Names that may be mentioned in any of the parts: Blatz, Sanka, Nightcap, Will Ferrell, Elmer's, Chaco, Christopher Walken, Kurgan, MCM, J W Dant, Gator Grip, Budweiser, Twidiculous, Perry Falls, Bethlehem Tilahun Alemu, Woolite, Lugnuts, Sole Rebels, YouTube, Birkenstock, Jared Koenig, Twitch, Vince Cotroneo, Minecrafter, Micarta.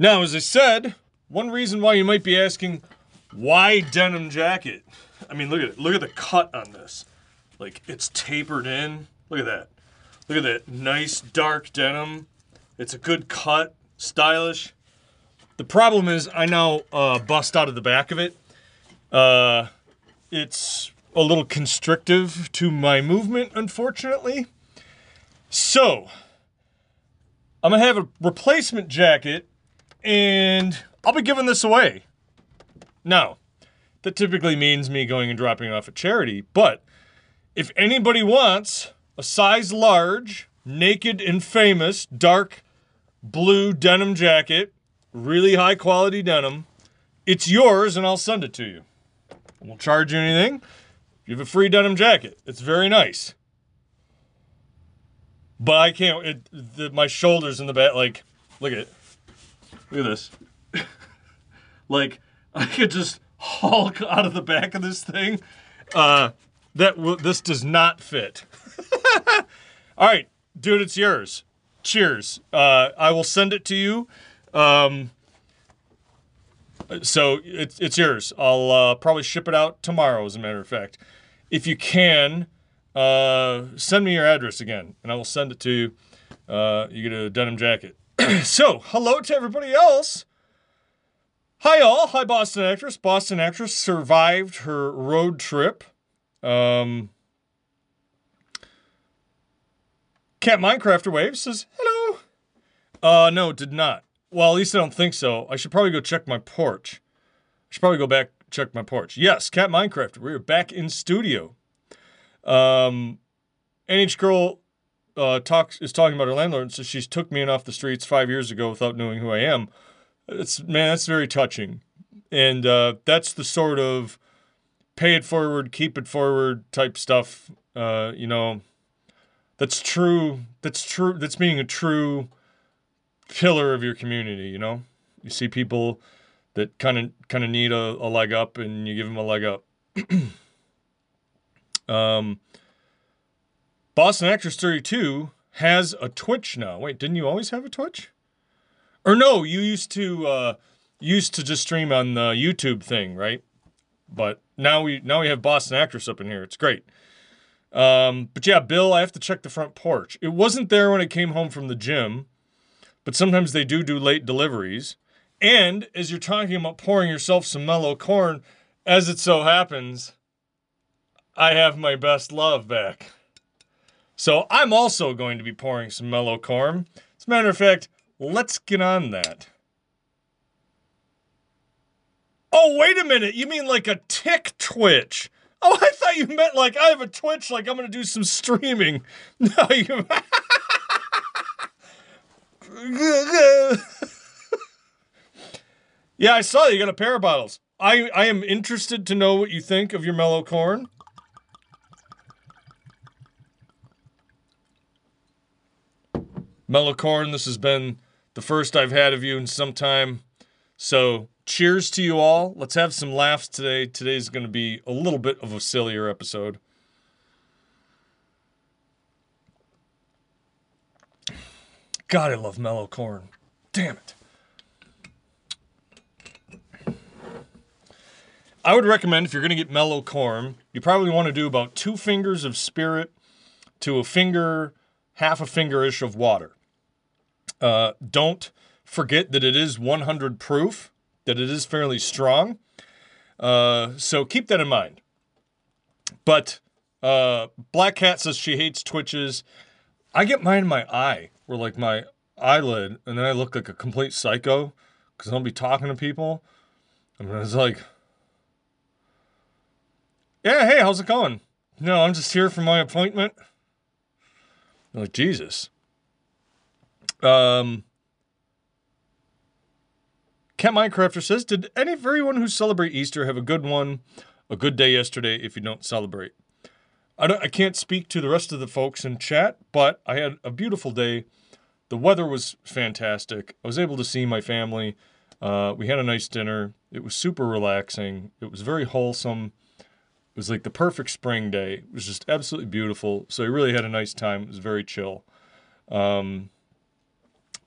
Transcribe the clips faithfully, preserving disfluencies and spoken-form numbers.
Now, as I said, one reason why you might be asking, why denim jacket? I mean, look at it. Look at the cut on this. Like, it's tapered in. Look at that. Look at that nice dark denim. It's a good cut, stylish. The problem is I now uh, bust out of the back of it. Uh, it's a little constrictive to my movement, unfortunately. So, I'm gonna have a replacement jacket and I'll be giving this away. Now, that typically means me going and dropping it off at charity, but if anybody wants a size large, Naked and Famous, dark blue denim jacket, really high quality denim, it's yours and I'll send it to you. I won't charge you anything. You have a free denim jacket. It's very nice. But I can't, it, the, my shoulders in the back, like, look at it. Look at this. Like, I could just hulk out of the back of this thing. Uh, that w this does not fit. All right, dude, it's yours. Cheers. Uh, I will send it to you. Um, so it's, it's yours. I'll uh, probably ship it out tomorrow, as a matter of fact. If you can, uh, send me your address again, and I will send it to you. Uh, you get a denim jacket. So, hello to everybody else. Hi, all. Hi, Boston actress. Boston actress survived her road trip. Um, Cat Minecrafter Wave says, hello. Uh, no, did not. Well, at least I don't think so. I should probably go check my porch. I should probably go back, check my porch. Yes, Cat Minecrafter. We are back in studio. Um, N H Girl... Uh, talks is talking about her landlord and says she's took me in off the streets five years ago without knowing who I am. It's, man, that's very touching. And uh, that's the sort of pay it forward, keep it forward type stuff. Uh, you know, that's true. That's true. That's being a true pillar of your community. You know, you see people that kind of kind of need a, a leg up and you give them a leg up. um. Boston Actress thirty-two has a Twitch now. Wait, didn't you always have a Twitch? Or no, you used to uh, used to just stream on the YouTube thing, right? But now we now we have Boston Actress up in here. It's great. Um, but yeah, Bill, I have to check the front porch. It wasn't there when I came home from the gym, but sometimes they do do late deliveries. And as you're talking about pouring yourself some mellow corn, as it so happens, I have my best love back. So I'm also going to be pouring some mellow corn. As a matter of fact, let's get on that. Oh, wait a minute. You mean like a tick twitch? Oh, I thought you meant like I have a twitch, like I'm going to do some streaming. No, you... Yeah, I saw that. You got a pair of bottles. I, I am interested to know what you think of your mellow corn. Mellow Corn, this has been the first I've had of you in some time. So cheers to you all. Let's have some laughs today. Today's going to be a little bit of a sillier episode. God, I love Mellow Corn. Damn it. I would recommend if you're going to get Mellow Corn, you probably want to do about two fingers of spirit to a finger, half a finger-ish of water. Uh, don't forget that it is one hundred proof, that it is fairly strong. Uh, so keep that in mind. But uh, Black Cat says she hates twitches. I get mine in my eye, or like my eyelid, and then I look like a complete psycho because I'll be talking to people. And it's like, yeah, hey, how's it going? No, I'm just here for my appointment. I'm like, Jesus. Um, Cat Minecrafter says, did any everyone who celebrate Easter have a good one, a good day yesterday if you don't celebrate? I, don't, I can't speak to the rest of the folks in chat, but I had a beautiful day. The weather was fantastic. I was able to see my family. Uh, we had a nice dinner. It was super relaxing. It was very wholesome. It was like the perfect spring day. It was just absolutely beautiful. So I really had a nice time. It was very chill. Um,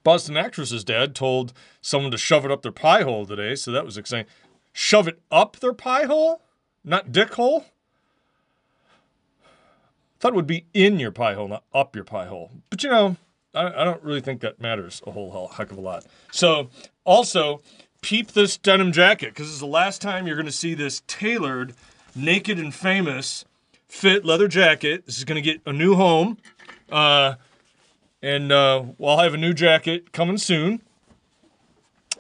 Boston actress's dad told someone to shove it up their pie hole today, so that was exciting. Shove it up their pie hole? Not dick hole? Thought it would be in your pie hole, not up your pie hole. But, you know, I, I don't really think that matters a whole heck of a lot. So, also, peep this denim jacket, because this is the last time you're going to see this tailored, Naked and Famous fit leather jacket. This is going to get a new home. Uh, and uh, well, I have a new jacket coming soon.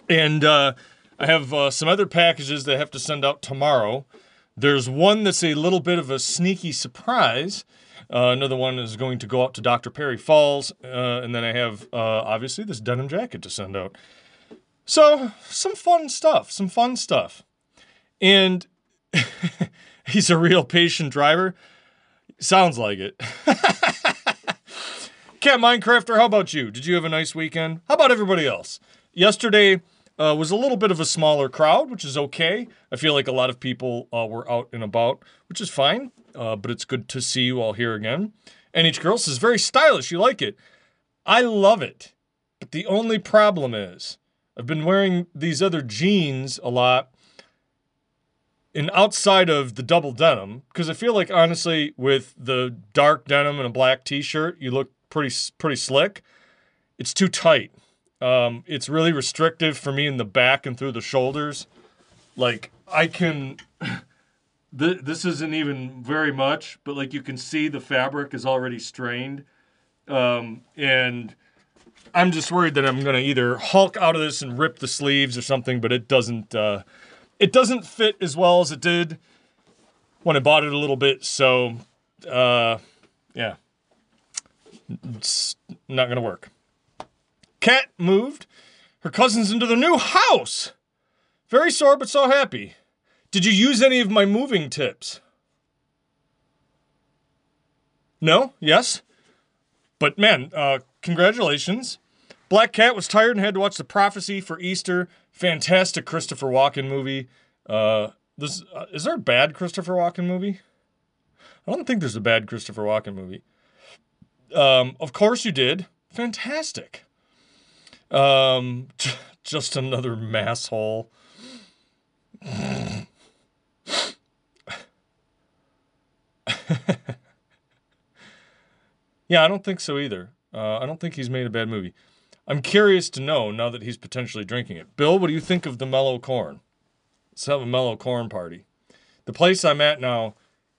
And uh, I have uh, some other packages that I have to send out tomorrow. There's one that's a little bit of a sneaky surprise. Uh, another one is going to go out to Doctor Perry Falls. Uh, and then I have, uh, obviously, this denim jacket to send out. So, some fun stuff. Some fun stuff. And he's a real patient driver. Sounds like it. Cat Minecrafter, how about you? Did you have a nice weekend? How about everybody else? Yesterday uh, was a little bit of a smaller crowd, which is okay. I feel like a lot of people uh, were out and about, which is fine. Uh, but it's good to see you all here again. N H Girl says, very stylish. You like it? I love it. But the only problem is I've been wearing these other jeans a lot. And outside of the double denim, because I feel like, honestly, with the dark denim and a black t-shirt, you look pretty pretty slick. It's too tight. Um, it's really restrictive for me in the back and through the shoulders. Like, I can... th this isn't even very much, but, like, you can see the fabric is already strained. Um, and I'm just worried that I'm going to either hulk out of this and rip the sleeves or something, but it doesn't... Uh, It doesn't fit as well as it did when I bought it a little bit, so, uh, yeah, it's not going to work. Kat moved her cousins into their new house. Very sore, but so happy. Did you use any of my moving tips? No? Yes? But, man, uh, congratulations. Black Cat was tired and had to watch The Prophecy for Easter. Fantastic Christopher Walken movie. Uh, this uh, is there a bad Christopher Walken movie? I don't think there's a bad Christopher Walken movie. Um, of course you did. Fantastic. Um, just another masshole. Yeah, I don't think so either. Uh, I don't think he's made a bad movie. I'm curious to know now that he's potentially drinking it. Bill, what do you think of the mellow corn? Let's have a mellow corn party. The place I'm at now,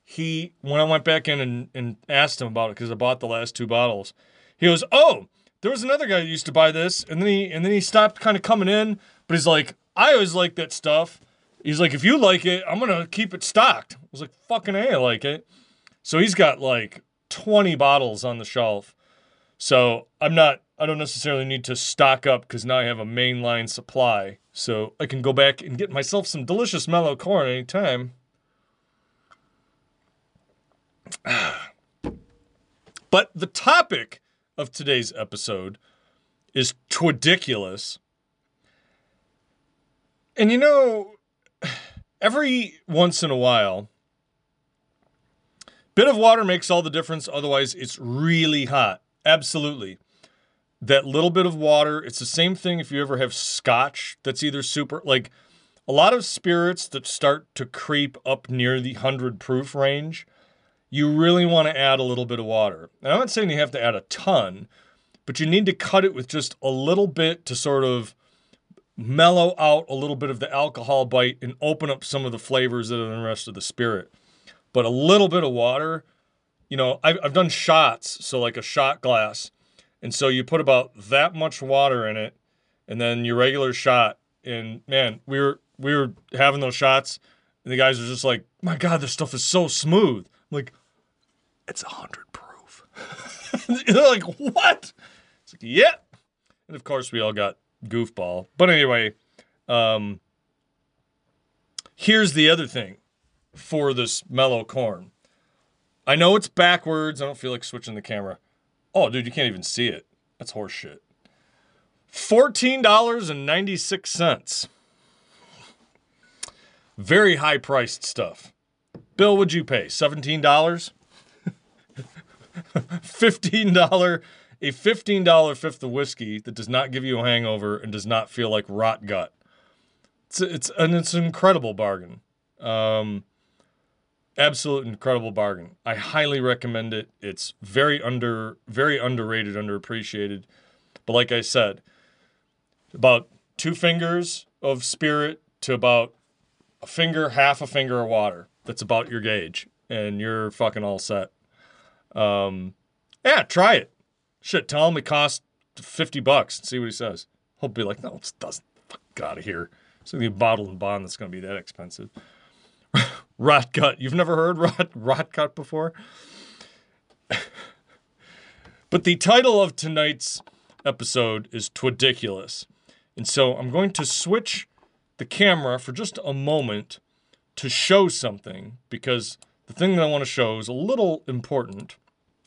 he, when I went back in and, and asked him about it, because I bought the last two bottles, he goes, oh, there was another guy that used to buy this, and then he, and then he stopped kind of coming in, but he's like, I always like that stuff. He's like, if you like it, I'm going to keep it stocked. I was like, fucking A, I like it. So he's got like twenty bottles on the shelf. So I'm not, I don't necessarily need to stock up because now I have a mainline supply. So I can go back and get myself some delicious mellow corn anytime. But the topic of today's episode is Twidiculous. And you know, every once in a while, bit of water makes all the difference. Otherwise, it's really hot. Absolutely. That little bit of water, it's the same thing if you ever have scotch that's either super, like a lot of spirits that start to creep up near the one hundred proof range, you really want to add a little bit of water. And I'm not saying you have to add a ton, but you need to cut it with just a little bit to sort of mellow out a little bit of the alcohol bite and open up some of the flavors that are in the rest of the spirit. But a little bit of water, you know, I've, I've done shots, so like a shot glass. And so you put about that much water in it and then your regular shot. And man, we were, we were having those shots and the guys were just like, my God, this stuff is so smooth. I'm like, it's a hundred proof. They're like, what? It's like, yeah. And of course we all got goofball. But anyway, um, here's the other thing for this mellow corn. I know it's backwards. I don't feel like switching the camera. Oh, dude, you can't even see it. That's horse shit. fourteen ninety-six. Very high-priced stuff. Bill, what'd you pay? seventeen dollars? fifteen dollars a fifteen dollar fifth of whiskey that does not give you a hangover and does not feel like rot gut. It's, it's, and it's an incredible bargain. Um, absolute incredible bargain. I highly recommend it. It's very under, very underrated, underappreciated. But like I said, about two fingers of spirit to about a finger, half a finger of water. That's about your gauge, and you're fucking all set. Um, yeah, try it. Shit, tell him it costs fifty bucks and see what he says. He'll be like, no, it doesn't. Fuck out of here. It's going to be a bottle and bond that's going to be that expensive. Rot gut. You've never heard rot, rot gut before? But the title of tonight's episode is Twidiculous. And so I'm going to switch the camera for just a moment to show something, because the thing that I want to show is a little important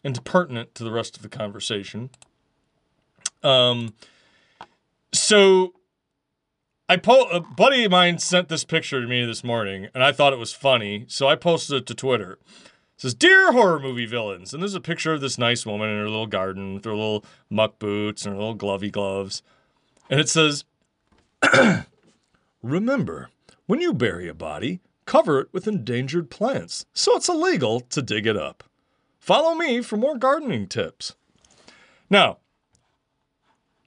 and pertinent to the rest of the conversation. Um, so I po- a buddy of mine sent this picture to me this morning, and I thought it was funny, so I posted it to Twitter. It says, "Dear horror movie villains," and there's a picture of this nice woman in her little garden with her little muck boots and her little glovey gloves, and it says, "Remember, when you bury a body, cover it with endangered plants, so it's illegal to dig it up. Follow me for more gardening tips." Now,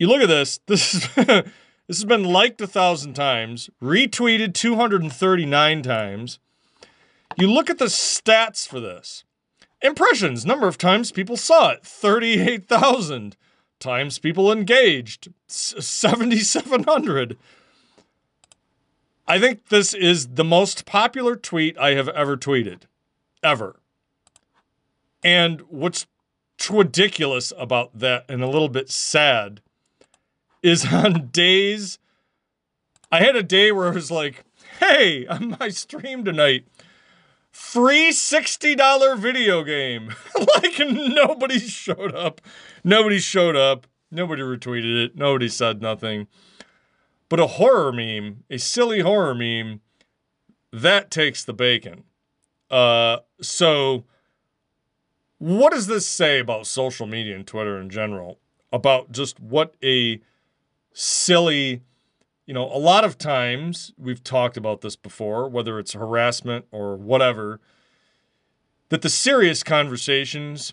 you look at this. This, is, this has been liked a thousand times, retweeted two hundred thirty-nine times. You look at the stats for this. Impressions, number of times people saw it, thirty-eight thousand. Times people engaged, seventy-seven hundred. I think this is the most popular tweet I have ever tweeted, ever. And what's ridiculous about that, and a little bit sad, is on days, I had a day where I was like, hey, on my stream tonight, free sixty dollar video game. Like, nobody showed up. Nobody showed up. Nobody retweeted it. Nobody said nothing. But a horror meme, a silly horror meme, that takes the bacon. Uh, so... What does this say about social media and Twitter in general? About just what a silly, you know, a lot of times we've talked about this before, whether it's harassment or whatever, that the serious conversations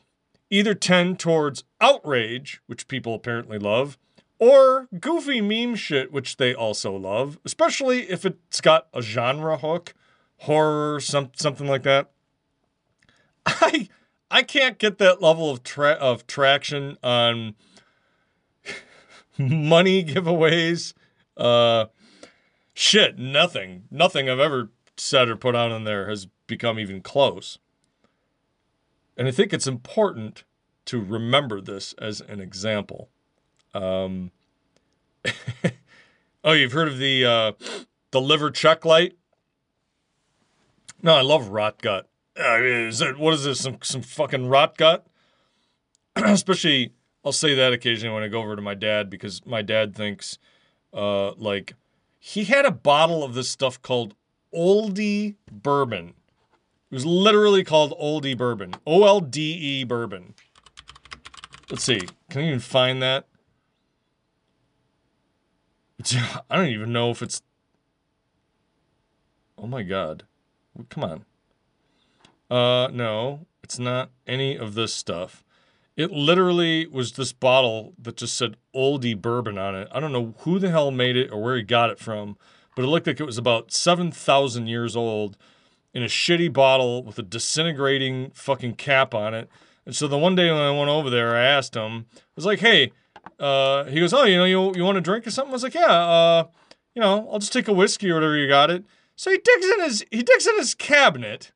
either tend towards outrage, which people apparently love, or goofy meme shit, which they also love, especially if it's got a genre hook, horror, some, something like that. I... I can't get that level of tra- of traction on money giveaways. Uh, shit, nothing. Nothing I've ever said or put out in there has become even close. And I think it's important to remember this as an example. Um, oh, you've heard of the, uh, the liver check light? No, I love rot gut. I mean, is that, what is this, some, some fucking rot gut? Especially, I'll say that occasionally when I go over to my dad, because my dad thinks, uh, like, he had a bottle of this stuff called Oldie Bourbon. It was literally called Oldie Bourbon. O L D E Bourbon. Let's see. Can I even find that? It's, I don't even know if it's... Oh, my God. Come on. Uh, no, it's not any of this stuff. It literally was this bottle that just said Oldie Bourbon on it. I don't know who the hell made it or where he got it from, but it looked like it was about seven thousand years old in a shitty bottle with a disintegrating fucking cap on it. And so the one day when I went over there, I asked him, I was like, hey, uh, he goes, oh, you know, you, you want a drink or something? I was like, yeah, uh, you know, I'll just take a whiskey or whatever you got it. So he digs in his, he digs in his cabinet.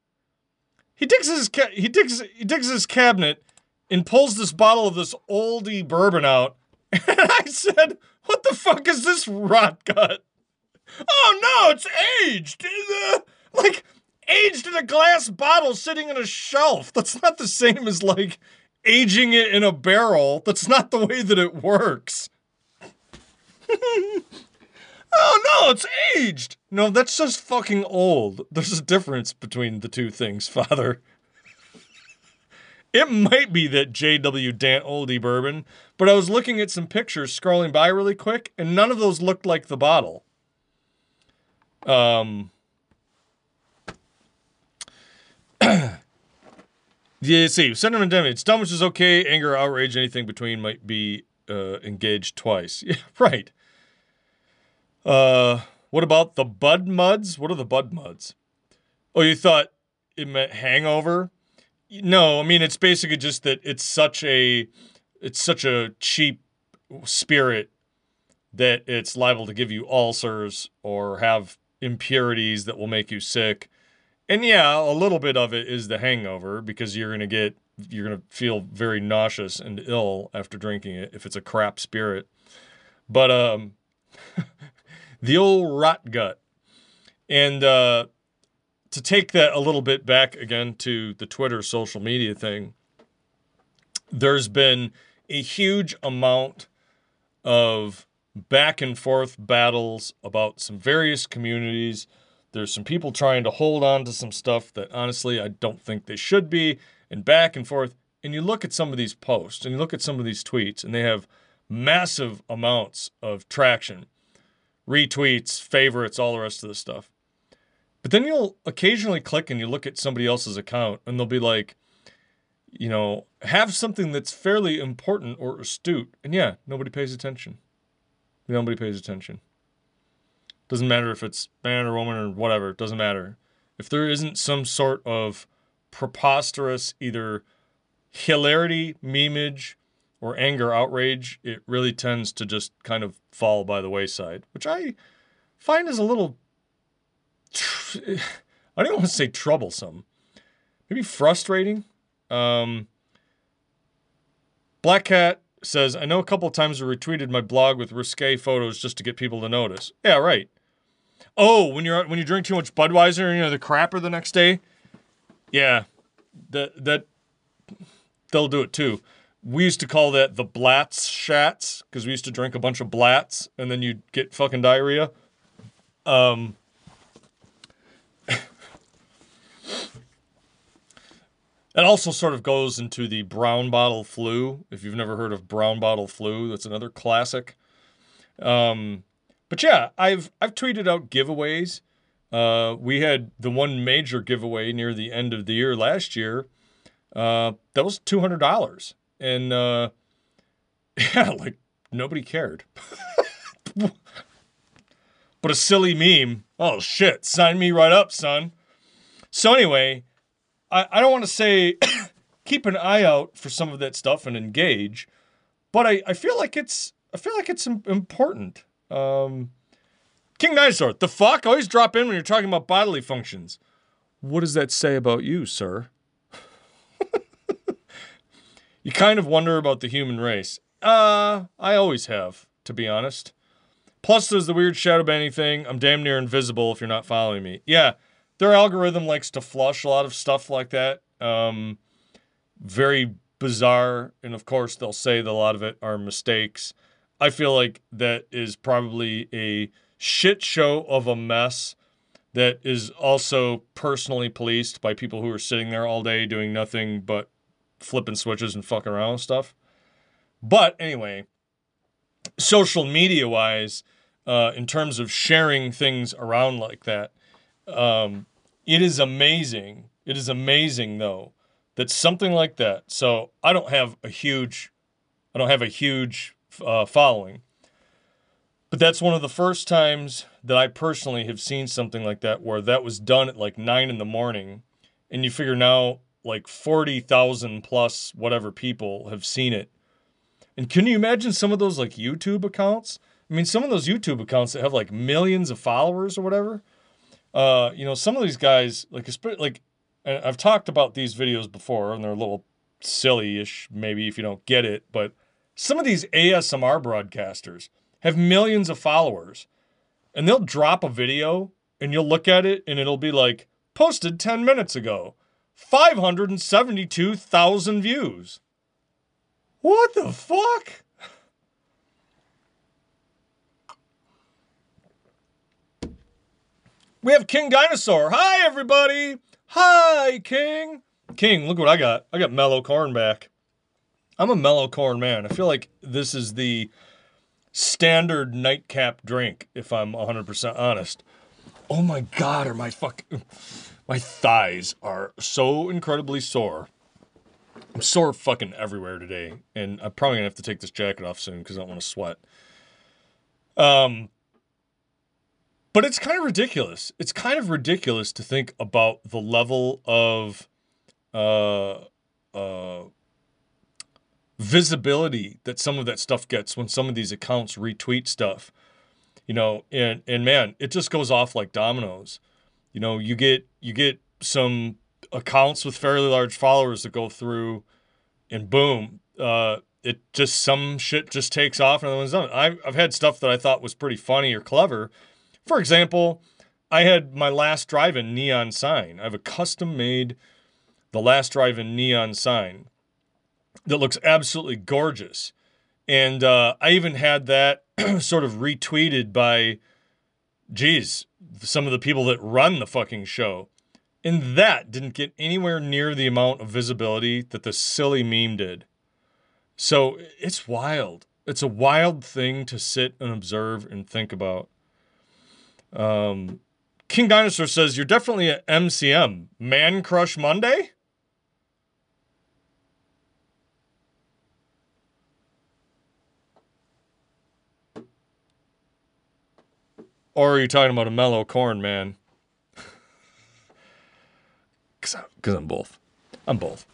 He digs his ca- he digs he digs his cabinet and pulls this bottle of this Oldie Bourbon out, and I said, "What the fuck is this rot gut?" Oh no, it's aged, uh, like aged in a glass bottle sitting on a shelf. That's not the same as like aging it in a barrel. That's not the way that it works. Oh no, it's aged. No, that's just fucking old. There's a difference between the two things, Father. It might be that J W Dant Oldie bourbon, but I was looking at some pictures scrolling by really quick, and none of those looked like the bottle. Um, yeah, let's see. Sentiment damage. Stomach is okay. Anger, outrage, anything between might be uh, engaged twice. Yeah, right. Uh, what about the Bud Muds? What are the Bud Muds? Oh, you thought it meant hangover? No, I mean, it's basically just that it's such a, it's such a cheap spirit that it's liable to give you ulcers or have impurities that will make you sick. And yeah, a little bit of it is the hangover because you're going to get, you're going to feel very nauseous and ill after drinking it if it's a crap spirit. But um, the old rot gut. And uh, to take that a little bit back again to the Twitter social media thing, there's been a huge amount of back and forth battles about some various communities. There's some people trying to hold on to some stuff that honestly I don't think they should be, and back and forth. And you look at some of these posts and you look at some of these tweets, and they have massive amounts of traction, retweets, favorites, all the rest of this stuff. But then you'll occasionally click and you look at somebody else's account and they'll be like, you know, have something that's fairly important or astute. And yeah, nobody pays attention. Nobody pays attention. Doesn't matter if it's man or woman or whatever. It doesn't matter. If there isn't some sort of preposterous either hilarity, memeage, or anger, outrage, it really tends to just kind of fall by the wayside, which I find is a little... I don't want to say troublesome, maybe frustrating. Um, Black Cat says, I know a couple of times I retweeted my blog with risque photos just to get people to notice. Yeah, right. Oh, when you're when you drink too much Budweiser and you're the crapper the next day, yeah, that that they'll do it too. We used to call that the Blatz Shats because we used to drink a bunch of Blatz and then you'd get fucking diarrhea. Um. That also sort of goes into the brown bottle flu. If you've never heard of brown bottle flu, that's another classic. Um, but yeah, I've I've tweeted out giveaways. Uh, we had the one major giveaway near the end of the year last year. Uh, that was two hundred dollars. And uh, yeah, like nobody cared. But a silly meme. Oh shit, sign me right up, son. So anyway... I don't want to say keep an eye out for some of that stuff and engage, but I, I feel like it's I feel like it's important. Um, King Dinosaur, the fuck? Always drop in when you're talking about bodily functions. What does that say about you, sir? You kind of wonder about the human race. Uh, I always have, to be honest. Plus, there's the weird shadow banning thing. I'm damn near invisible if you're not following me. Yeah. Their algorithm likes to flush a lot of stuff like that. Um, very bizarre. And of course, they'll say that a lot of it are mistakes. I feel like that is probably a shit show of a mess that is also personally policed by people who are sitting there all day doing nothing but flipping switches and fucking around with stuff. But anyway, social media-wise, uh, in terms of sharing things around like that, Um, it is amazing. It is amazing though, that something like that. So I don't have a huge, I don't have a huge, uh, following, but that's one of the first times that I personally have seen something like that, where that was done at like nine in the morning. And you figure now like forty thousand plus whatever people have seen it. And can you imagine some of those like YouTube accounts? I mean, some of those YouTube accounts that have like millions of followers or whatever. Uh, you know, some of these guys, like, like I've talked about these videos before, and they're a little silly-ish, maybe, if you don't get it, but some of these A S M R broadcasters have millions of followers, and they'll drop a video, and you'll look at it, and it'll be like, posted ten minutes ago, five hundred seventy-two thousand views. What the fuck? We have King Dinosaur. Hi, everybody. Hi, King. King, look what I got. I got mellow corn back. I'm a mellow corn man. I feel like this is the standard nightcap drink, if I'm one hundred percent honest. Oh my God, are my fucking... my thighs are so incredibly sore. I'm sore fucking everywhere today. And I'm probably gonna have to take this jacket off soon because I don't want to sweat. Um, but it's kind of ridiculous. It's kind of ridiculous to think about the level of... Uh, uh, visibility that some of that stuff gets when some of these accounts retweet stuff, you know, and, and man, it just goes off like dominoes. You know, you get, you get some accounts with fairly large followers that go through and boom, uh, it just, some shit just takes off and everyone's done. I've, I've had stuff that I thought was pretty funny or clever. For example, I had my last drive-in neon sign. I have a custom made, the last drive-in neon sign that looks absolutely gorgeous. And uh, I even had that sort of retweeted by, geez, some of the people that run the fucking show. And that didn't get anywhere near the amount of visibility that the silly meme did. So it's wild. It's a wild thing to sit and observe and think about. Um, King Dinosaur says, you're definitely an M C M. Man Crush Monday? Or are you talking about a mellow corn, man? Because I'm, I'm both. I'm both.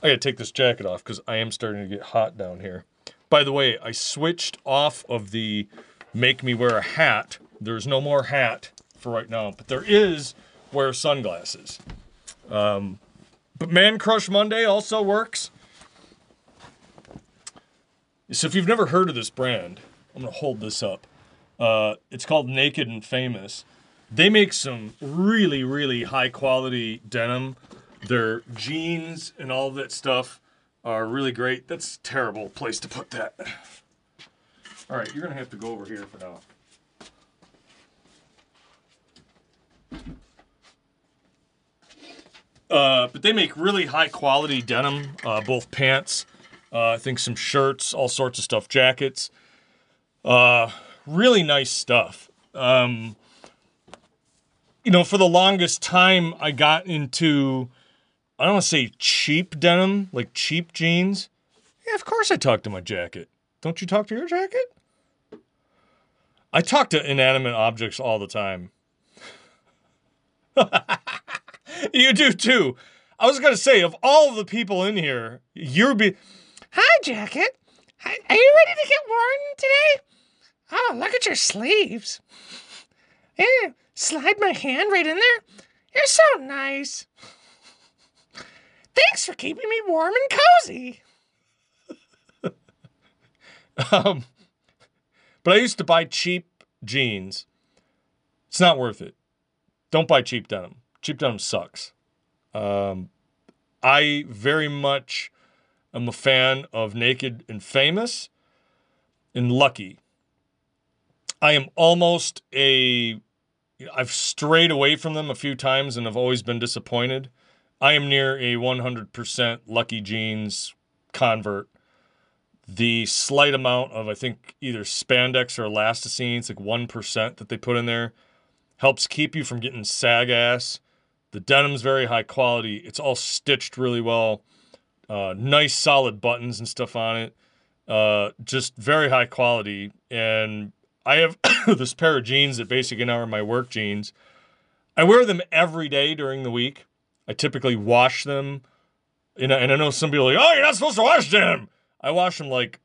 I got to take this jacket off because I am starting to get hot down here. By the way, I switched off of the make me wear a hat. There's no more hat for right now, but there is wear sunglasses. Um, but Man Crush Monday also works. So if you've never heard of this brand, I'm going to hold this up. Uh, it's called Naked and Famous. They make some really, really high quality denim. Their jeans and all that stuff are really great. That's a terrible place to put that. All right, you're gonna have to go over here for now. Uh, but they make really high quality denim, uh, both pants, uh, I think some shirts, all sorts of stuff, jackets. Uh... Really nice stuff. Um, you know, for the longest time, I got into, I don't want to say cheap denim, like cheap jeans. Yeah, of course I talk to my jacket. Don't you talk to your jacket? I talk to inanimate objects all the time. You do too. I was going to say, of all the people in here, you'd be, hi, jacket. Hi, are you ready to get worn today? Oh, look at your sleeves. Yeah, slide my hand right in there. You're so nice. Thanks for keeping me warm and cozy. um, but I used to buy cheap jeans. It's not worth it. Don't buy cheap denim. Cheap denim sucks. Um, I very much am a fan of Naked and Famous and Lucky. I am almost a, I've strayed away from them a few times and I've always been disappointed. I am near a one hundred percent Lucky Jeans convert. The slight amount of, I think, either spandex or elasticine, it's like one percent that they put in there, helps keep you from getting sag ass. The denim's very high quality. It's all stitched really well. Uh, nice solid buttons and stuff on it. Uh, just very high quality. And I have this pair of jeans that basically now are my work jeans. I wear them every day during the week. I typically wash them. And I, and I know some people are like, oh, you're not supposed to wash them. I wash them like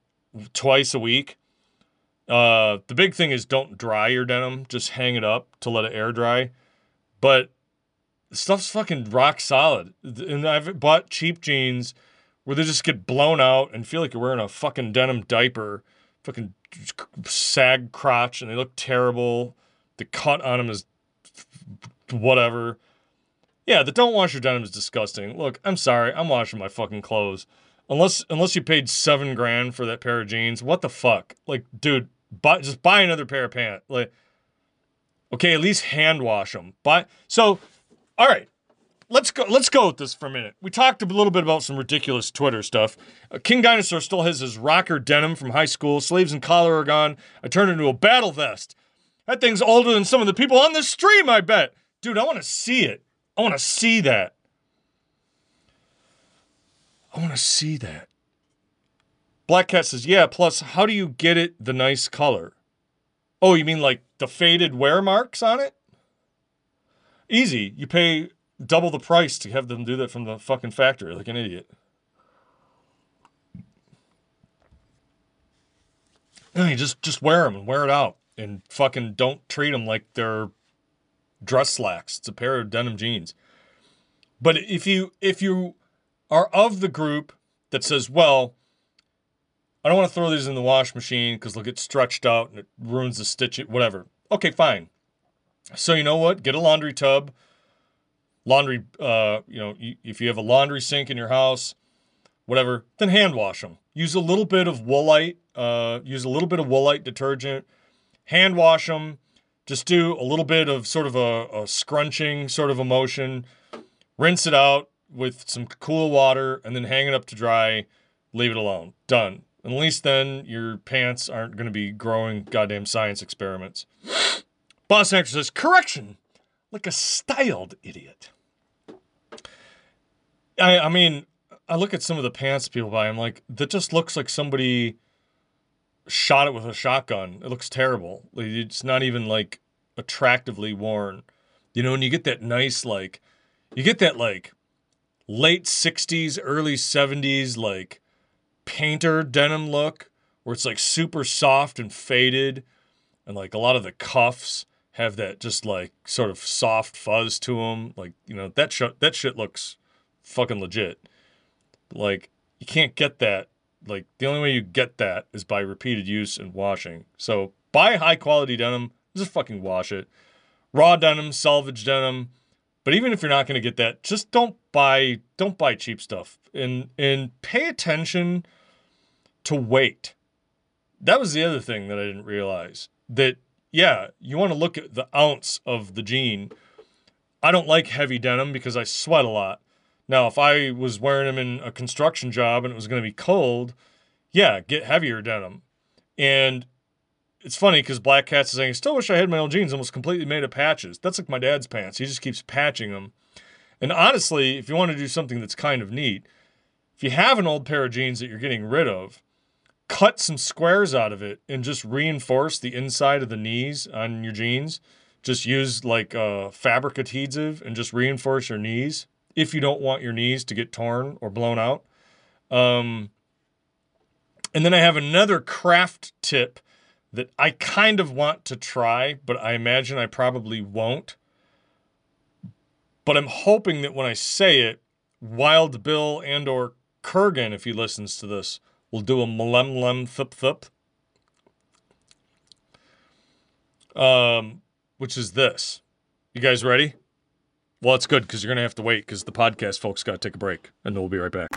twice a week. Uh, the big thing is don't dry your denim. Just hang it up to let it air dry. But stuff's fucking rock solid. And I've bought cheap jeans where they just get blown out and feel like you're wearing a fucking denim diaper. Fucking sag crotch and they look terrible. The cut on them is whatever. Yeah, the don't wash your denim is disgusting. Look, I'm sorry, I'm washing my fucking clothes. Unless unless you paid seven grand for that pair of jeans, what the fuck? Like, dude, buy, just buy another pair of pants. Like, okay, at least hand wash them. Buy, so, all right, let's go. Let's go with this for a minute. We talked a little bit about some ridiculous Twitter stuff. Uh, King Dinosaur still has his rocker denim from high school. Sleeves and collar are gone. I turned into a battle vest. That thing's older than some of the people on this stream, I bet. Dude, I want to see it. I want to see that. I want to see that. Black Cat says, yeah, plus, how do you get it the nice color? Oh, you mean like the faded wear marks on it? Easy. You pay double the price to have them do that from the fucking factory like an idiot. No, you just, just wear them and wear it out. And fucking don't treat them like they're dress slacks. It's a pair of denim jeans. But if you if you are of the group that says, well, I don't want to throw these in the wash machine because they'll get stretched out and it ruins the stitch, whatever. Okay, fine. So you know what? Get a laundry tub. Laundry, uh, you know, if you have a laundry sink in your house, whatever, then hand wash them. Use a little bit of Woolite. Uh, use a little bit of Woolite detergent. Hand wash them, just do a little bit of sort of a, a scrunching sort of a motion, rinse it out with some cool water, and then hang it up to dry, leave it alone. Done. And at least then your pants aren't going to be growing goddamn science experiments. Boss Actor says, correction, like a styled idiot. I, I mean, I look at some of the pants people buy, I'm like, that just looks like somebody shot it with a shotgun. It looks terrible. Like, it's not even like attractively worn, you know. And you get that nice, like, you get that like late sixties, early seventies, like painter denim look where it's like super soft and faded, and like a lot of the cuffs have that just like sort of soft fuzz to them. Like, you know, that sh- that shit looks fucking legit. Like, you can't get that. Like, the only way you get that is by repeated use and washing. So buy high-quality denim. Just fucking wash it. Raw denim, salvage denim. But even if you're not going to get that, just don't buy don't buy cheap stuff. And, and pay attention to weight. That was the other thing that I didn't realize. That, yeah, you want to look at the ounce of the jean. I don't like heavy denim because I sweat a lot. Now, if I was wearing them in a construction job and it was going to be cold, yeah, get heavier denim. And it's funny because Black Cat's saying, I still wish I had my old jeans almost completely made of patches. That's like my dad's pants. He just keeps patching them. And honestly, if you want to do something that's kind of neat, if you have an old pair of jeans that you're getting rid of, cut some squares out of it and just reinforce the inside of the knees on your jeans. Just use like a fabric adhesive and just reinforce your knees. If you don't want your knees to get torn or blown out. Um, and then I have another craft tip that I kind of want to try, but I imagine I probably won't. But I'm hoping that when I say it, Wild Bill and or Kurgan, if he listens to this, will do a mlem lem thup thup. Um, which is this. You guys ready? Well, it's good because you're going to have to wait because the podcast folks got to take a break, and we'll be right back.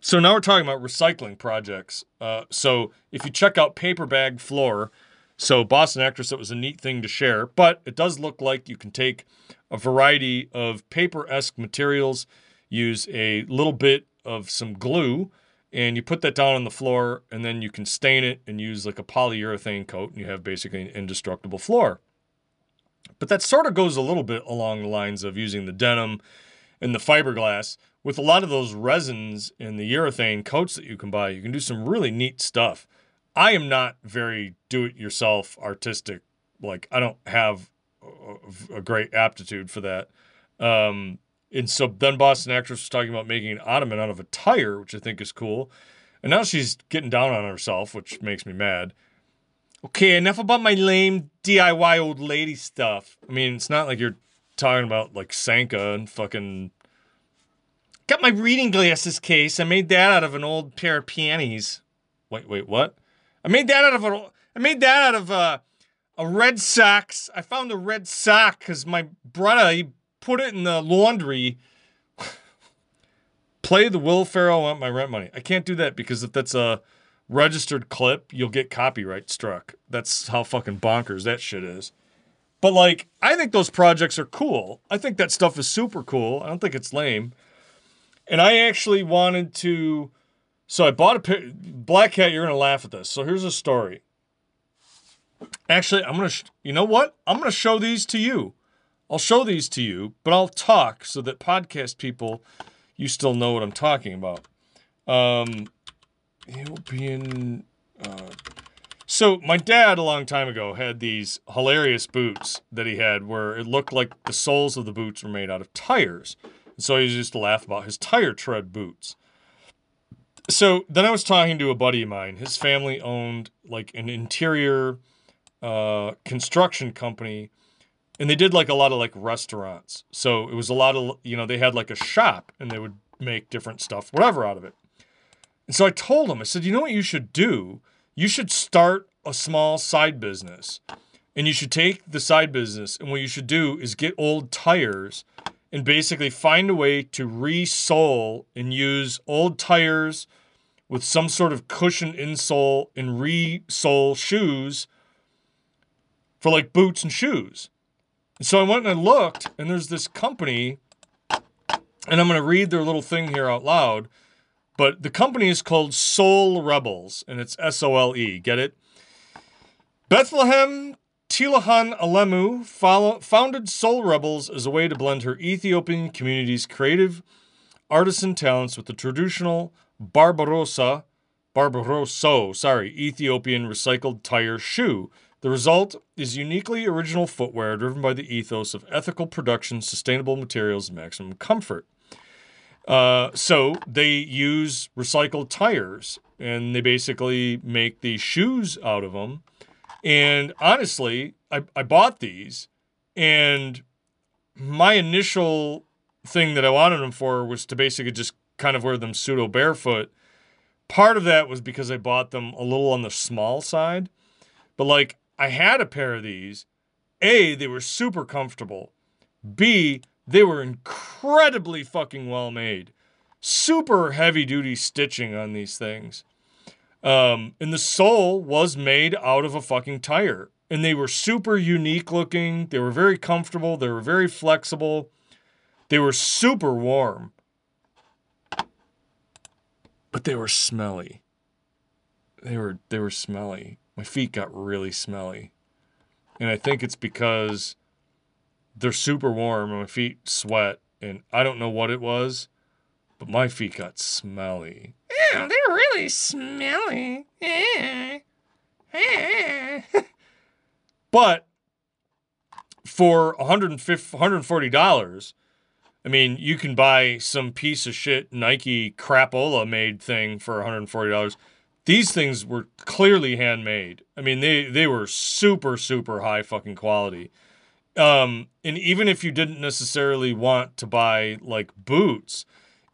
So now we're talking about recycling projects. Uh, so if you check out Paper Bag Floor, so Boston Actress, that was a neat thing to share, but it does look like you can take a variety of paper-esque materials, use a little bit of some glue, and you put that down on the floor, and then you can stain it and use like a polyurethane coat, and you have basically an indestructible floor. But that sort of goes a little bit along the lines of using the denim and the fiberglass. With a lot of those resins and the urethane coats that you can buy, you can do some really neat stuff. I am not very do-it-yourself artistic. Like, I don't have a great aptitude for that. Um... And so then Boston Actress was talking about making an ottoman out of a tire, which I think is cool. And now she's getting down on herself, which makes me mad. Okay, enough about my lame D I Y old lady stuff. I mean, it's not like you're talking about, like, Sanka and fucking... Got my reading glasses case. I made that out of an old pair of panties. Wait, wait, what? I made that out of a... I made that out of a, a red socks. I found a red sock because my brother... He put it in the laundry. Play the Will Ferrell, want my rent money. I can't do that because if that's a registered clip, you'll get copyright struck. That's how fucking bonkers that shit is. But, like, I think those projects are cool. I think that stuff is super cool. I don't think it's lame. And I actually wanted to... So I bought a... Pi- Black Cat, you're going to laugh at this. So here's a story. Actually, I'm going to... Sh- you know what? I'm going to show these to you. I'll show these to you, but I'll talk so that podcast people, you still know what I'm talking about. Um, European... Uh, So my dad a long time ago had these hilarious boots that he had where it looked like the soles of the boots were made out of tires. And so he used to laugh about his tire tread boots. So then I was talking to a buddy of mine. His family owned like an interior uh, construction company, and they did like a lot of like restaurants. So it was a lot of, you know, they had like a shop and they would make different stuff, whatever, out of it. And so I told him, I said, you know what you should do? You should start a small side business, and you should take the side business, and what you should do is get old tires and basically find a way to re-sole and use old tires with some sort of cushion insole and re-sole shoes for like boots and shoes. And so I went and I looked, and there's this company, and I'm going to read their little thing here out loud. But the company is called Sole Rebels, and it's S O L E. Get it? Bethlehem Tilahun Alemu follow, founded Sole Rebels as a way to blend her Ethiopian community's creative artisan talents with the traditional Barbarossa, Barbarosso, sorry, Ethiopian recycled tire shoe. The result is uniquely original footwear driven by the ethos of ethical production, sustainable materials, and maximum comfort. Uh, so they use recycled tires, and they basically make these shoes out of them. And honestly, I, I bought these, and my initial thing that I wanted them for was to basically just kind of wear them pseudo barefoot. Part of that was because I bought them a little on the small side, but like I had a pair of these. A, they were super comfortable. B, they were incredibly fucking well made. Super heavy duty stitching on these things. Um, and the sole was made out of a fucking tire. And they were super unique looking. They were very comfortable. They were very flexible. They were super warm. But they were smelly. They were, they were smelly. My feet got really smelly. And I think it's because... they're super warm and my feet sweat, and I don't know what it was, but my feet got smelly. Ew, they're really smelly. But for one hundred forty dollars, I mean, you can buy some piece of shit Nike crapola made thing for one hundred forty dollars. These things were clearly handmade. I mean, they, they were super, super high fucking quality. Um, and even if you didn't necessarily want to buy like boots,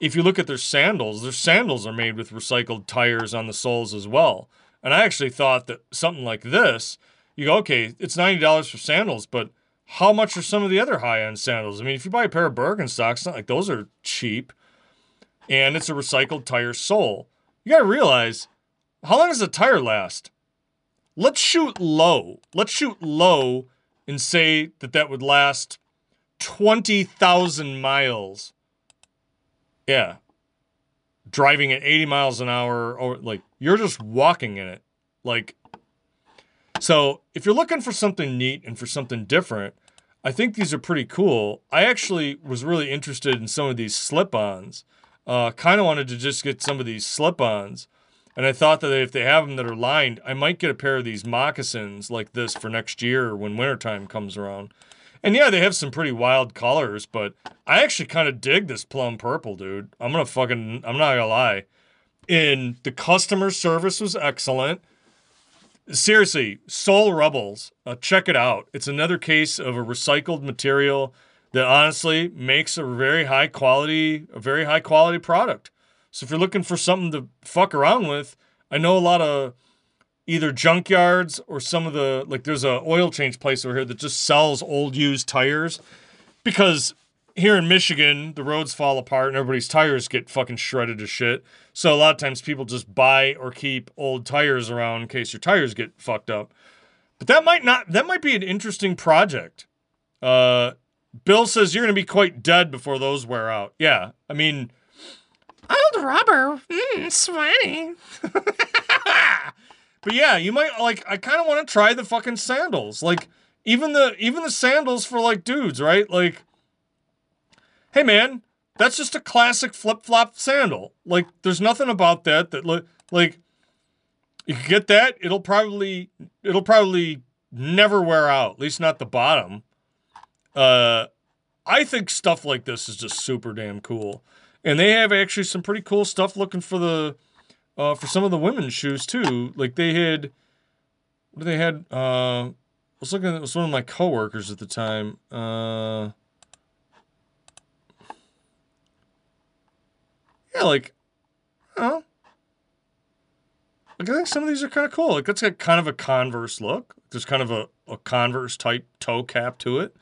if you look at their sandals, their sandals are made with recycled tires on the soles as well. And I actually thought that something like this, you go, okay, it's ninety dollars for sandals, but how much are some of the other high-end sandals? I mean, if you buy a pair of Birkenstocks, it's not like those are cheap, and it's a recycled tire sole. You got to realize, how long does a tire last? Let's shoot low. Let's shoot low. And say that that would last twenty thousand miles. Yeah. Driving at eighty miles an hour, or like you're just walking in it. Like, so if you're looking for something neat and for something different, I think these are pretty cool. I actually was really interested in some of these slip-ons. Uh, kind of wanted to just get some of these slip-ons. And I thought that if they have them that are lined, I might get a pair of these moccasins like this for next year when wintertime comes around. And yeah, they have some pretty wild colors, but I actually kind of dig this plum purple, dude. I'm going to fucking, I'm not going to lie. And the customer service was excellent. Seriously, Sole Rebels, uh, check it out. It's another case of a recycled material that honestly makes a very high quality, a very high quality product. So if you're looking for something to fuck around with, I know a lot of either junkyards or some of the, like there's an oil change place over here that just sells old used tires because here in Michigan, the roads fall apart and everybody's tires get fucking shredded to shit. So a lot of times people just buy or keep old tires around in case your tires get fucked up. But that might not, that might be an interesting project. Uh, Bill says you're going to be quite dead before those wear out. Yeah, I mean... Old rubber, mmm, sweaty. But yeah, you might, like, I kind of want to try the fucking sandals. Like, even the, even the sandals for, like, dudes, right? Like, hey, man, that's just a classic flip-flop sandal. Like, there's nothing about that that, look, like, you can get that, it'll probably, it'll probably never wear out, at least not the bottom. Uh, I think stuff like this is just super damn cool. And they have actually some pretty cool stuff looking for the, uh, for some of the women's shoes too. Like they had, what they had, uh, I was looking at, it was one of my coworkers at the time. Uh, yeah, like, oh, like I think some of these are kind of cool. Like that's got kind of a Converse look. There's kind of a, a Converse type toe cap to it.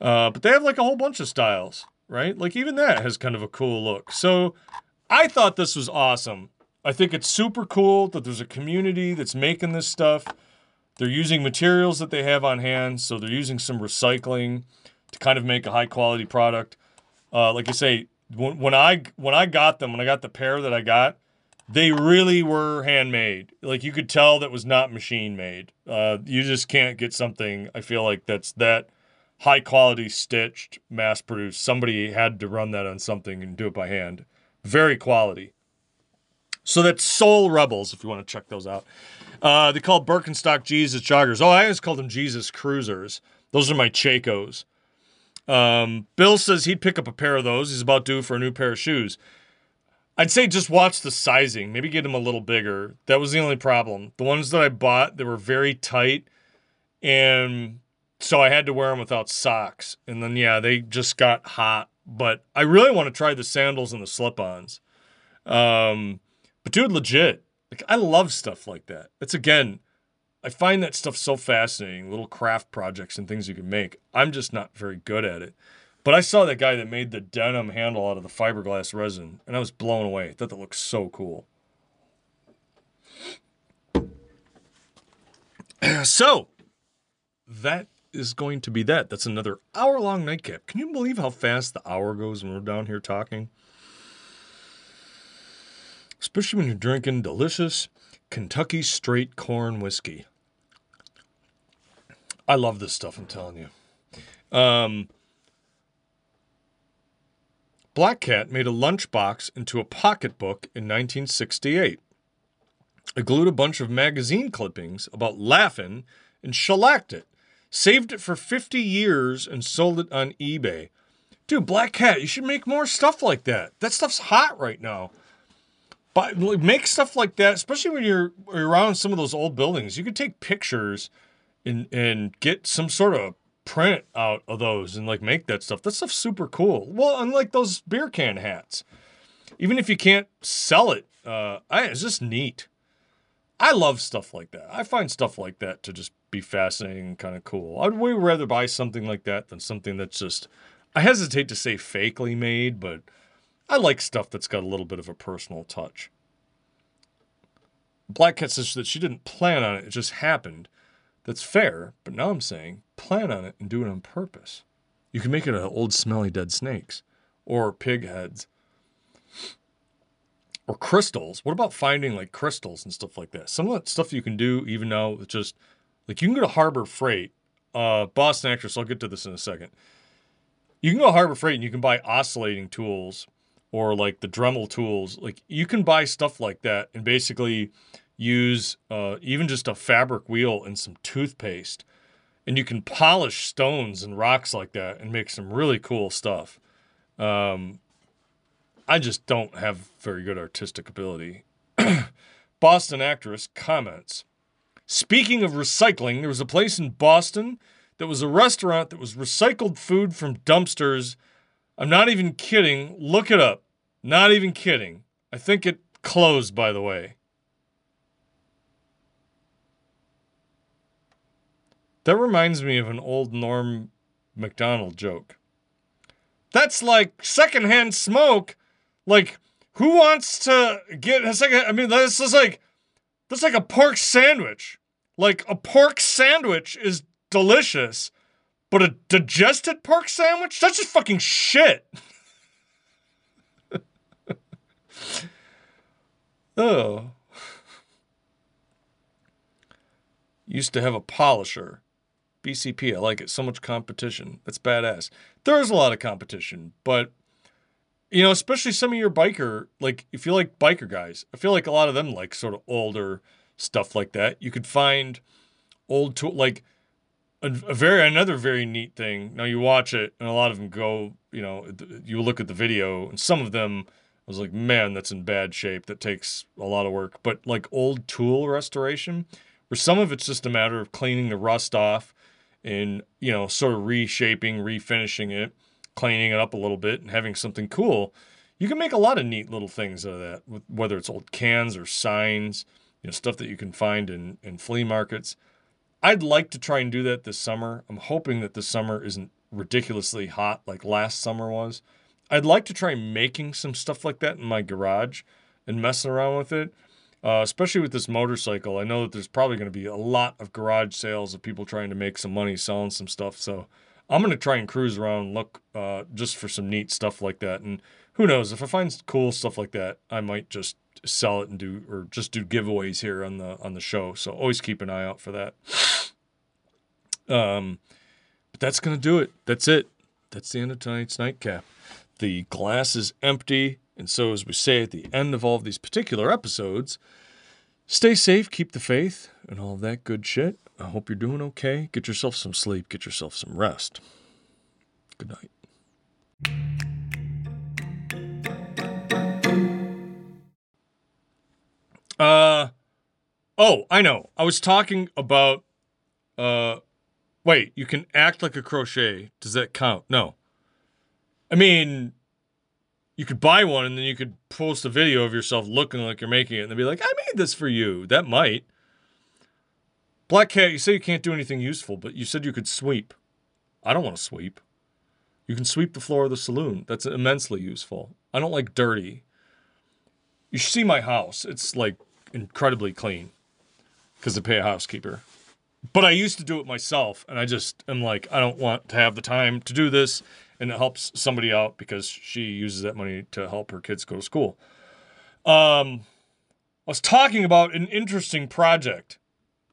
Uh, but they have like a whole bunch of styles. Right? Like even that has kind of a cool look. So I thought this was awesome. I think it's super cool that there's a community that's making this stuff. They're using materials that they have on hand. So they're using some recycling to kind of make a high quality product. Uh, like I say, when, when I, when I got them, when I got the pair that I got, they really were handmade. Like you could tell that was not machine made. Uh, you just can't get something. I feel like that's that high quality, stitched, mass produced. Somebody had to run that on something and do it by hand. Very quality. So that's Sole Rebels, if you want to check those out. Uh, they call Birkenstock Jesus joggers. Oh, I always called them Jesus cruisers. Those are my Chacos. Um, Bill says he'd pick up a pair of those. He's about due for a new pair of shoes. I'd say just watch the sizing. Maybe get them a little bigger. That was the only problem. The ones that I bought, they were very tight and... so I had to wear them without socks. And then, yeah, they just got hot. But I really want to try the sandals and the slip-ons. Um, but, dude, legit. Like, I love stuff like that. It's, again, I find that stuff so fascinating, little craft projects and things you can make. I'm just not very good at it. But I saw that guy that made the denim handle out of the fiberglass resin, and I was blown away. I thought that looked so cool. So, that is going to be that. That's another hour-long nightcap. Can you believe how fast the hour goes when we're down here talking? Especially when you're drinking delicious Kentucky straight corn whiskey. I love this stuff, I'm telling you. Um, Black Cat made a lunchbox into a pocketbook in nineteen sixty-eight. I glued a bunch of magazine clippings about laughing and shellacked it. Saved it for fifty years and sold it on eBay. Dude, Black Cat, you should make more stuff like that. That stuff's hot right now. But make stuff like that, especially when you're around some of those old buildings. You could take pictures and and get some sort of print out of those and like make that stuff. That stuff's super cool. Well, unlike those beer can hats. Even if you can't sell it, uh, I, it's just neat. I love stuff like that. I find stuff like that to just be fascinating and kind of cool. I'd way rather buy something like that than something that's just, I hesitate to say fakely made, but I like stuff that's got a little bit of a personal touch. Black Cat says that she didn't plan on it. It just happened. That's fair. But now I'm saying plan on it and do it on purpose. You can make it out of old smelly dead snakes or pig heads. Or crystals. What about finding like crystals and stuff like that? Some of that stuff you can do even now with just like you can go to Harbor Freight, uh, Boston actress. I'll get to this in a second. You can go to Harbor Freight and you can buy oscillating tools or like the Dremel tools. Like you can buy stuff like that and basically use uh, even just a fabric wheel and some toothpaste, and you can polish stones and rocks like that and make some really cool stuff. Um, I just don't have very good artistic ability. Boston actress comments. Speaking of recycling, there was a place in Boston that was a restaurant that was recycled food from dumpsters. I'm not even kidding. Look it up. Not even kidding. I think it closed, by the way. That reminds me of an old Norm Macdonald joke. That's like secondhand smoke. Like, who wants to get a second? I mean, this is like, that's like a pork sandwich. Like, a pork sandwich is delicious, but a digested pork sandwich? That's just fucking shit. Oh. Used to have a polisher. B C P, I like it. So much competition. That's badass. There is a lot of competition, but, you know, especially some of your biker, like, if you like biker guys, I feel like a lot of them like sort of older stuff like that. You could find old, to like, a, a very, another very neat thing. Now you watch it, and a lot of them go, you know, you look at the video, and some of them, I was like, man, that's in bad shape. That takes a lot of work. But like old tool restoration, where some of it's just a matter of cleaning the rust off and, you know, sort of reshaping, refinishing it, cleaning it up a little bit and having something cool. You can make a lot of neat little things out of that, with, whether it's old cans or signs, you know, stuff that you can find in, in flea markets. I'd like to try and do that this summer. I'm hoping that this summer isn't ridiculously hot like last summer was. I'd like to try making some stuff like that in my garage and messing around with it, uh, especially with this motorcycle. I know that there's probably going to be a lot of garage sales of people trying to make some money selling some stuff. So I'm going to try and cruise around and look uh, just for some neat stuff like that. And who knows, if I find cool stuff like that, I might just sell it and do, or just do giveaways here on the, on the show. So always keep an eye out for that. Um, but that's going to do it. That's it. That's the end of tonight's Nightcap. The glass is empty, and so as we say at the end of all of these particular episodes, stay safe, keep the faith, and all that good shit. I hope you're doing okay. Get yourself some sleep. Get yourself some rest. Good night. Uh, oh, I know. I was talking about, uh, wait, you can act like a crochet. Does that count? No. I mean, you could buy one and then you could post a video of yourself looking like you're making it and they'd be like, I made this for you. That might. Black Cat, you say you can't do anything useful, but you said you could sweep. I don't want to sweep. You can sweep the floor of the saloon. That's immensely useful. I don't like dirty. You should see my house. It's like incredibly clean because they pay a housekeeper. But I used to do it myself and I just am like, I don't want to have the time to do this. And it helps somebody out because she uses that money to help her kids go to school. Um, I was talking about an interesting project.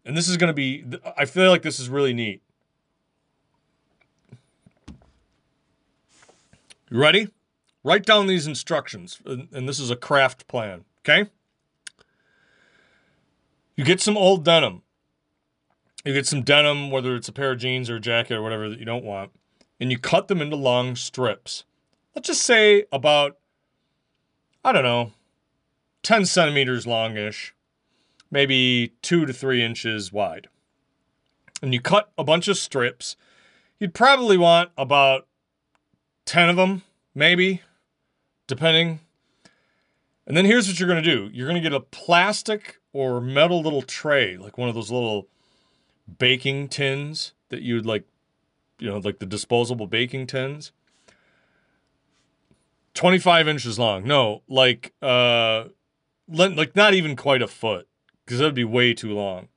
And this is going to be... I feel like this is really neat. You ready? Write down these instructions. And, and this is a craft plan. Okay? You get some old denim. You get some denim, whether it's a pair of jeans or a jacket or whatever that you don't want. And you cut them into long strips. Let's just say about, I don't know, ten centimeters long-ish, maybe two to three inches wide. And you cut a bunch of strips. You'd probably want about ten of them, maybe, depending. And then here's what you're going to do. You're going to get a plastic or metal little tray, like one of those little baking tins that you'd like, you know, like the disposable baking tins, twenty-five inches long. No, like, uh, like not even quite a foot because that'd be way too long.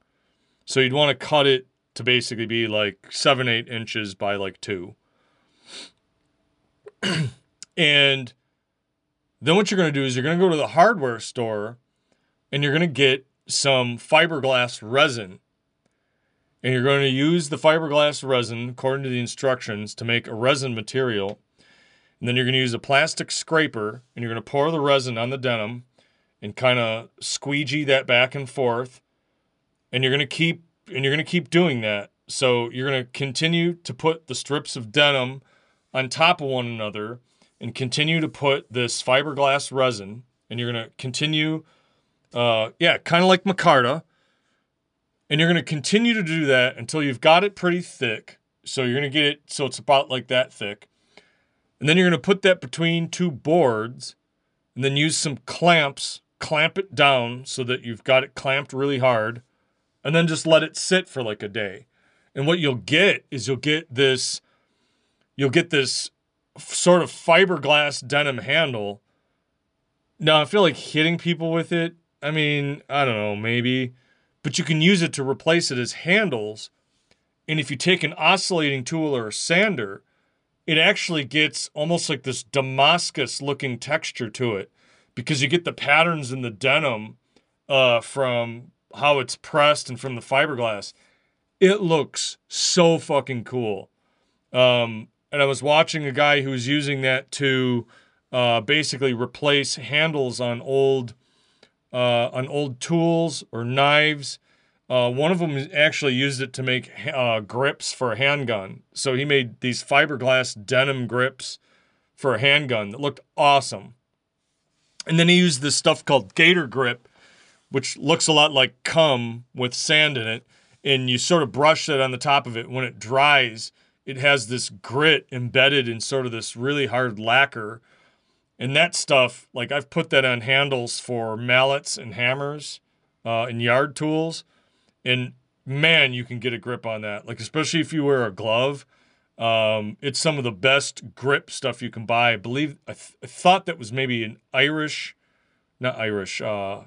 So you'd want to cut it to basically be like seven, eight inches by like two. And then what you're going to do is you're going to go to the hardware store and you're going to get some fiberglass resin. And you're going to use the fiberglass resin, according to the instructions, to make a resin material. And then you're going to use a plastic scraper, and you're going to pour the resin on the denim and kind of squeegee that back and forth. And you're going to keep and you're going to keep doing that. So you're going to continue to put the strips of denim on top of one another and continue to put this fiberglass resin. And you're going to continue, uh, yeah, kind of like micarta. And you're going to continue to do that until you've got it pretty thick. So you're going to get it so it's about like that thick. And then you're going to put that between two boards and then use some clamps, clamp it down so that you've got it clamped really hard. And then just let it sit for like a day. And what you'll get is you'll get this, you'll get this sort of fiberglass denim handle. Now, I feel like hitting people with it, I mean, I don't know, maybe. But you can use it to replace it as handles. And if you take an oscillating tool or a sander, it actually gets almost like this Damascus-looking texture to it, because you get the patterns in the denim uh, from how it's pressed and from the fiberglass. It looks so fucking cool. Um, and I was watching a guy who was using that to uh, basically replace handles on old uh, on old tools or knives. Uh, one of them actually used it to make uh, grips for a handgun. So he made these fiberglass denim grips for a handgun that looked awesome. And then he used this stuff called Gator Grip, which looks a lot like cum with sand in it. And you sort of brush that on the top of it. When it dries, it has this grit embedded in sort of this really hard lacquer. And that stuff, like I've put that on handles for mallets and hammers uh, and yard tools. And man, you can get a grip on that. Like, especially if you wear a glove, um, it's some of the best grip stuff you can buy. I believe, I, th I thought that was maybe an Irish, not Irish, uh,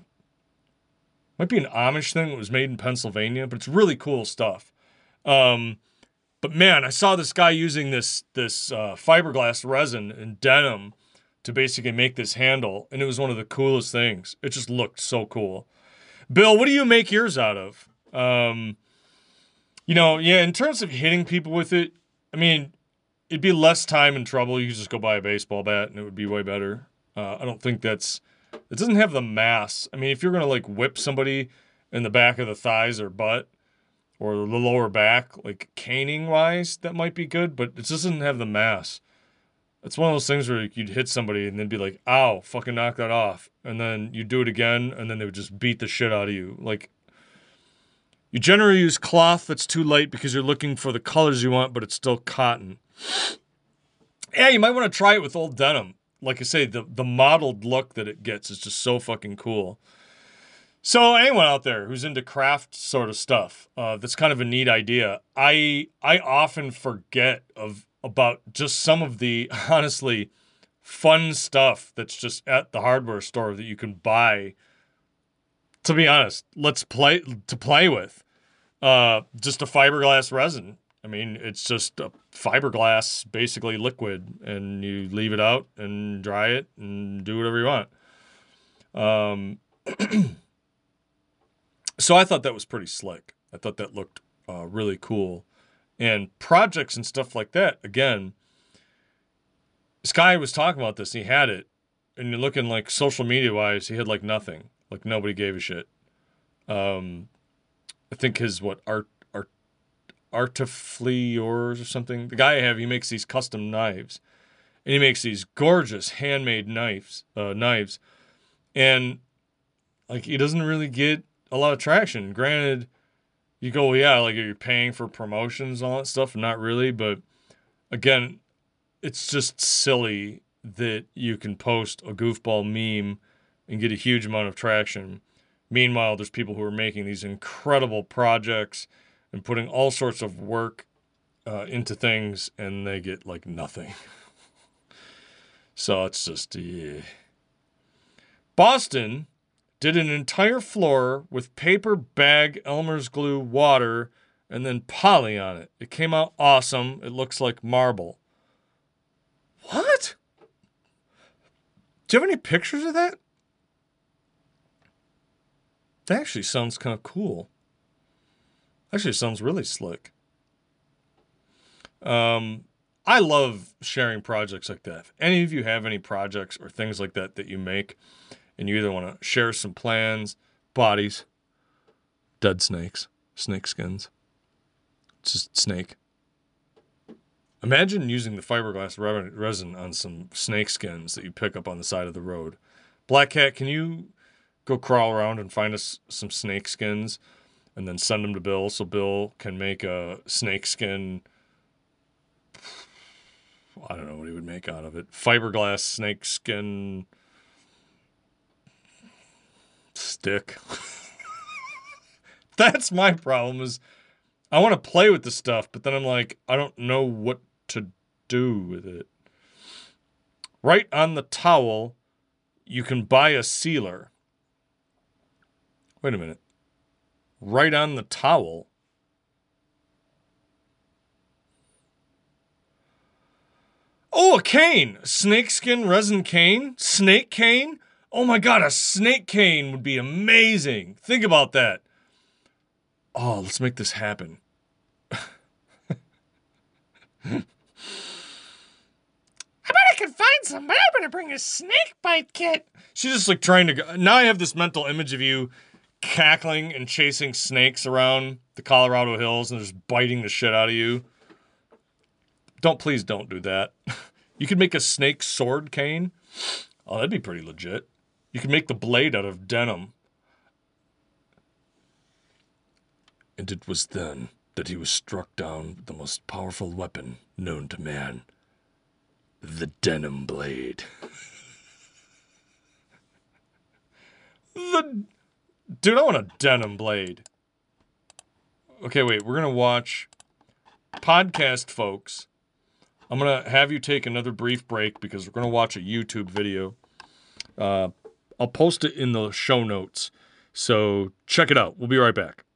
might be an Amish thing. It was made in Pennsylvania, but it's really cool stuff. Um, but man, I saw this guy using this, this uh, fiberglass resin and denim to basically make this handle. And it was one of the coolest things. It just looked so cool. Bill, what do you make yours out of? Um, you know, yeah, in terms of hitting people with it, I mean, it'd be less time and trouble. You could just go buy a baseball bat and it would be way better. Uh, I don't think that's, it doesn't have the mass. I mean, if you're going to like whip somebody in the back of the thighs or butt or the lower back, like caning wise, that might be good, but it just doesn't have the mass. It's one of those things where you'd hit somebody and then be like, ow, fucking knock that off. And then you do it again. And then they would just beat the shit out of you. Like, you generally use cloth that's too light because you're looking for the colors you want, but it's still cotton. Yeah, you might want to try it with old denim. Like I say, the, the modeled look that it gets is just so fucking cool. So anyone out there who's into craft sort of stuff, uh, that's kind of a neat idea. I I often forget of about just some of the, honestly, fun stuff that's just at the hardware store that you can buy. To be honest, let's play to play with uh, just a fiberglass resin. I mean, it's just a fiberglass, basically liquid, and you leave it out and dry it and do whatever you want. Um, so I thought that was pretty slick. I thought that looked uh, really cool. And projects and stuff like that, again, this guy was talking about this, and he had it, and you're looking like social media-wise, he had like nothing. Like, nobody gave a shit. Um, I think his, what, art, art, Artifliors or something. The guy I have, he makes these custom knives. And he makes these gorgeous handmade knives. Uh, knives. And, like, he doesn't really get a lot of traction. Granted, you go, well, yeah, like, are you paying for promotions and all that stuff? Not really. But, again, it's just silly that you can post a goofball meme and get a huge amount of traction. Meanwhile, there's people who are making these incredible projects and putting all sorts of work uh, into things, and they get like nothing. So it's just, yeah. Boston did an entire floor with paper bag Elmer's glue water and then poly on it. It came out awesome. It looks like marble. What? Do you have any pictures of that? That actually sounds kind of cool. Actually, sounds really slick. Um, I love sharing projects like that. If any of you have any projects or things like that that you make, and you either want to share some plans, bodies, dead snakes, snake skins, it's just snake. Imagine using the fiberglass resin on some snake skins that you pick up on the side of the road. Black Cat, can you go crawl around and find us some snake skins and then send them to Bill so Bill can make a snake skin? I don't know what he would make out of it. Fiberglass snake skin stick. That's my problem, is I want to play with the stuff, but then I'm like, I don't know what to do with it. right on the towel, you can buy a sealer. Wait a minute. Right on the towel? Oh, a cane! Snakeskin resin cane? Snake cane? Oh my god, a snake cane would be amazing. Think about that. Oh, let's make this happen. I bet I can find somebody. I'm gonna bring a snake bite kit. She's just like trying to go. Now I have this mental image of you cackling and chasing snakes around the Colorado Hills and just biting the shit out of you. Don't, please don't do that. You could make a snake sword cane. Oh, that'd be pretty legit. You could make the blade out of denim. And it was then that he was struck down with the most powerful weapon known to man. The denim blade. The... Dude, I want a denim blade. Okay, wait. We're going to watch podcast, folks. I'm going to have you take another brief break because we're going to watch a YouTube video. Uh, I'll post it in the show notes. So check it out. We'll be right back.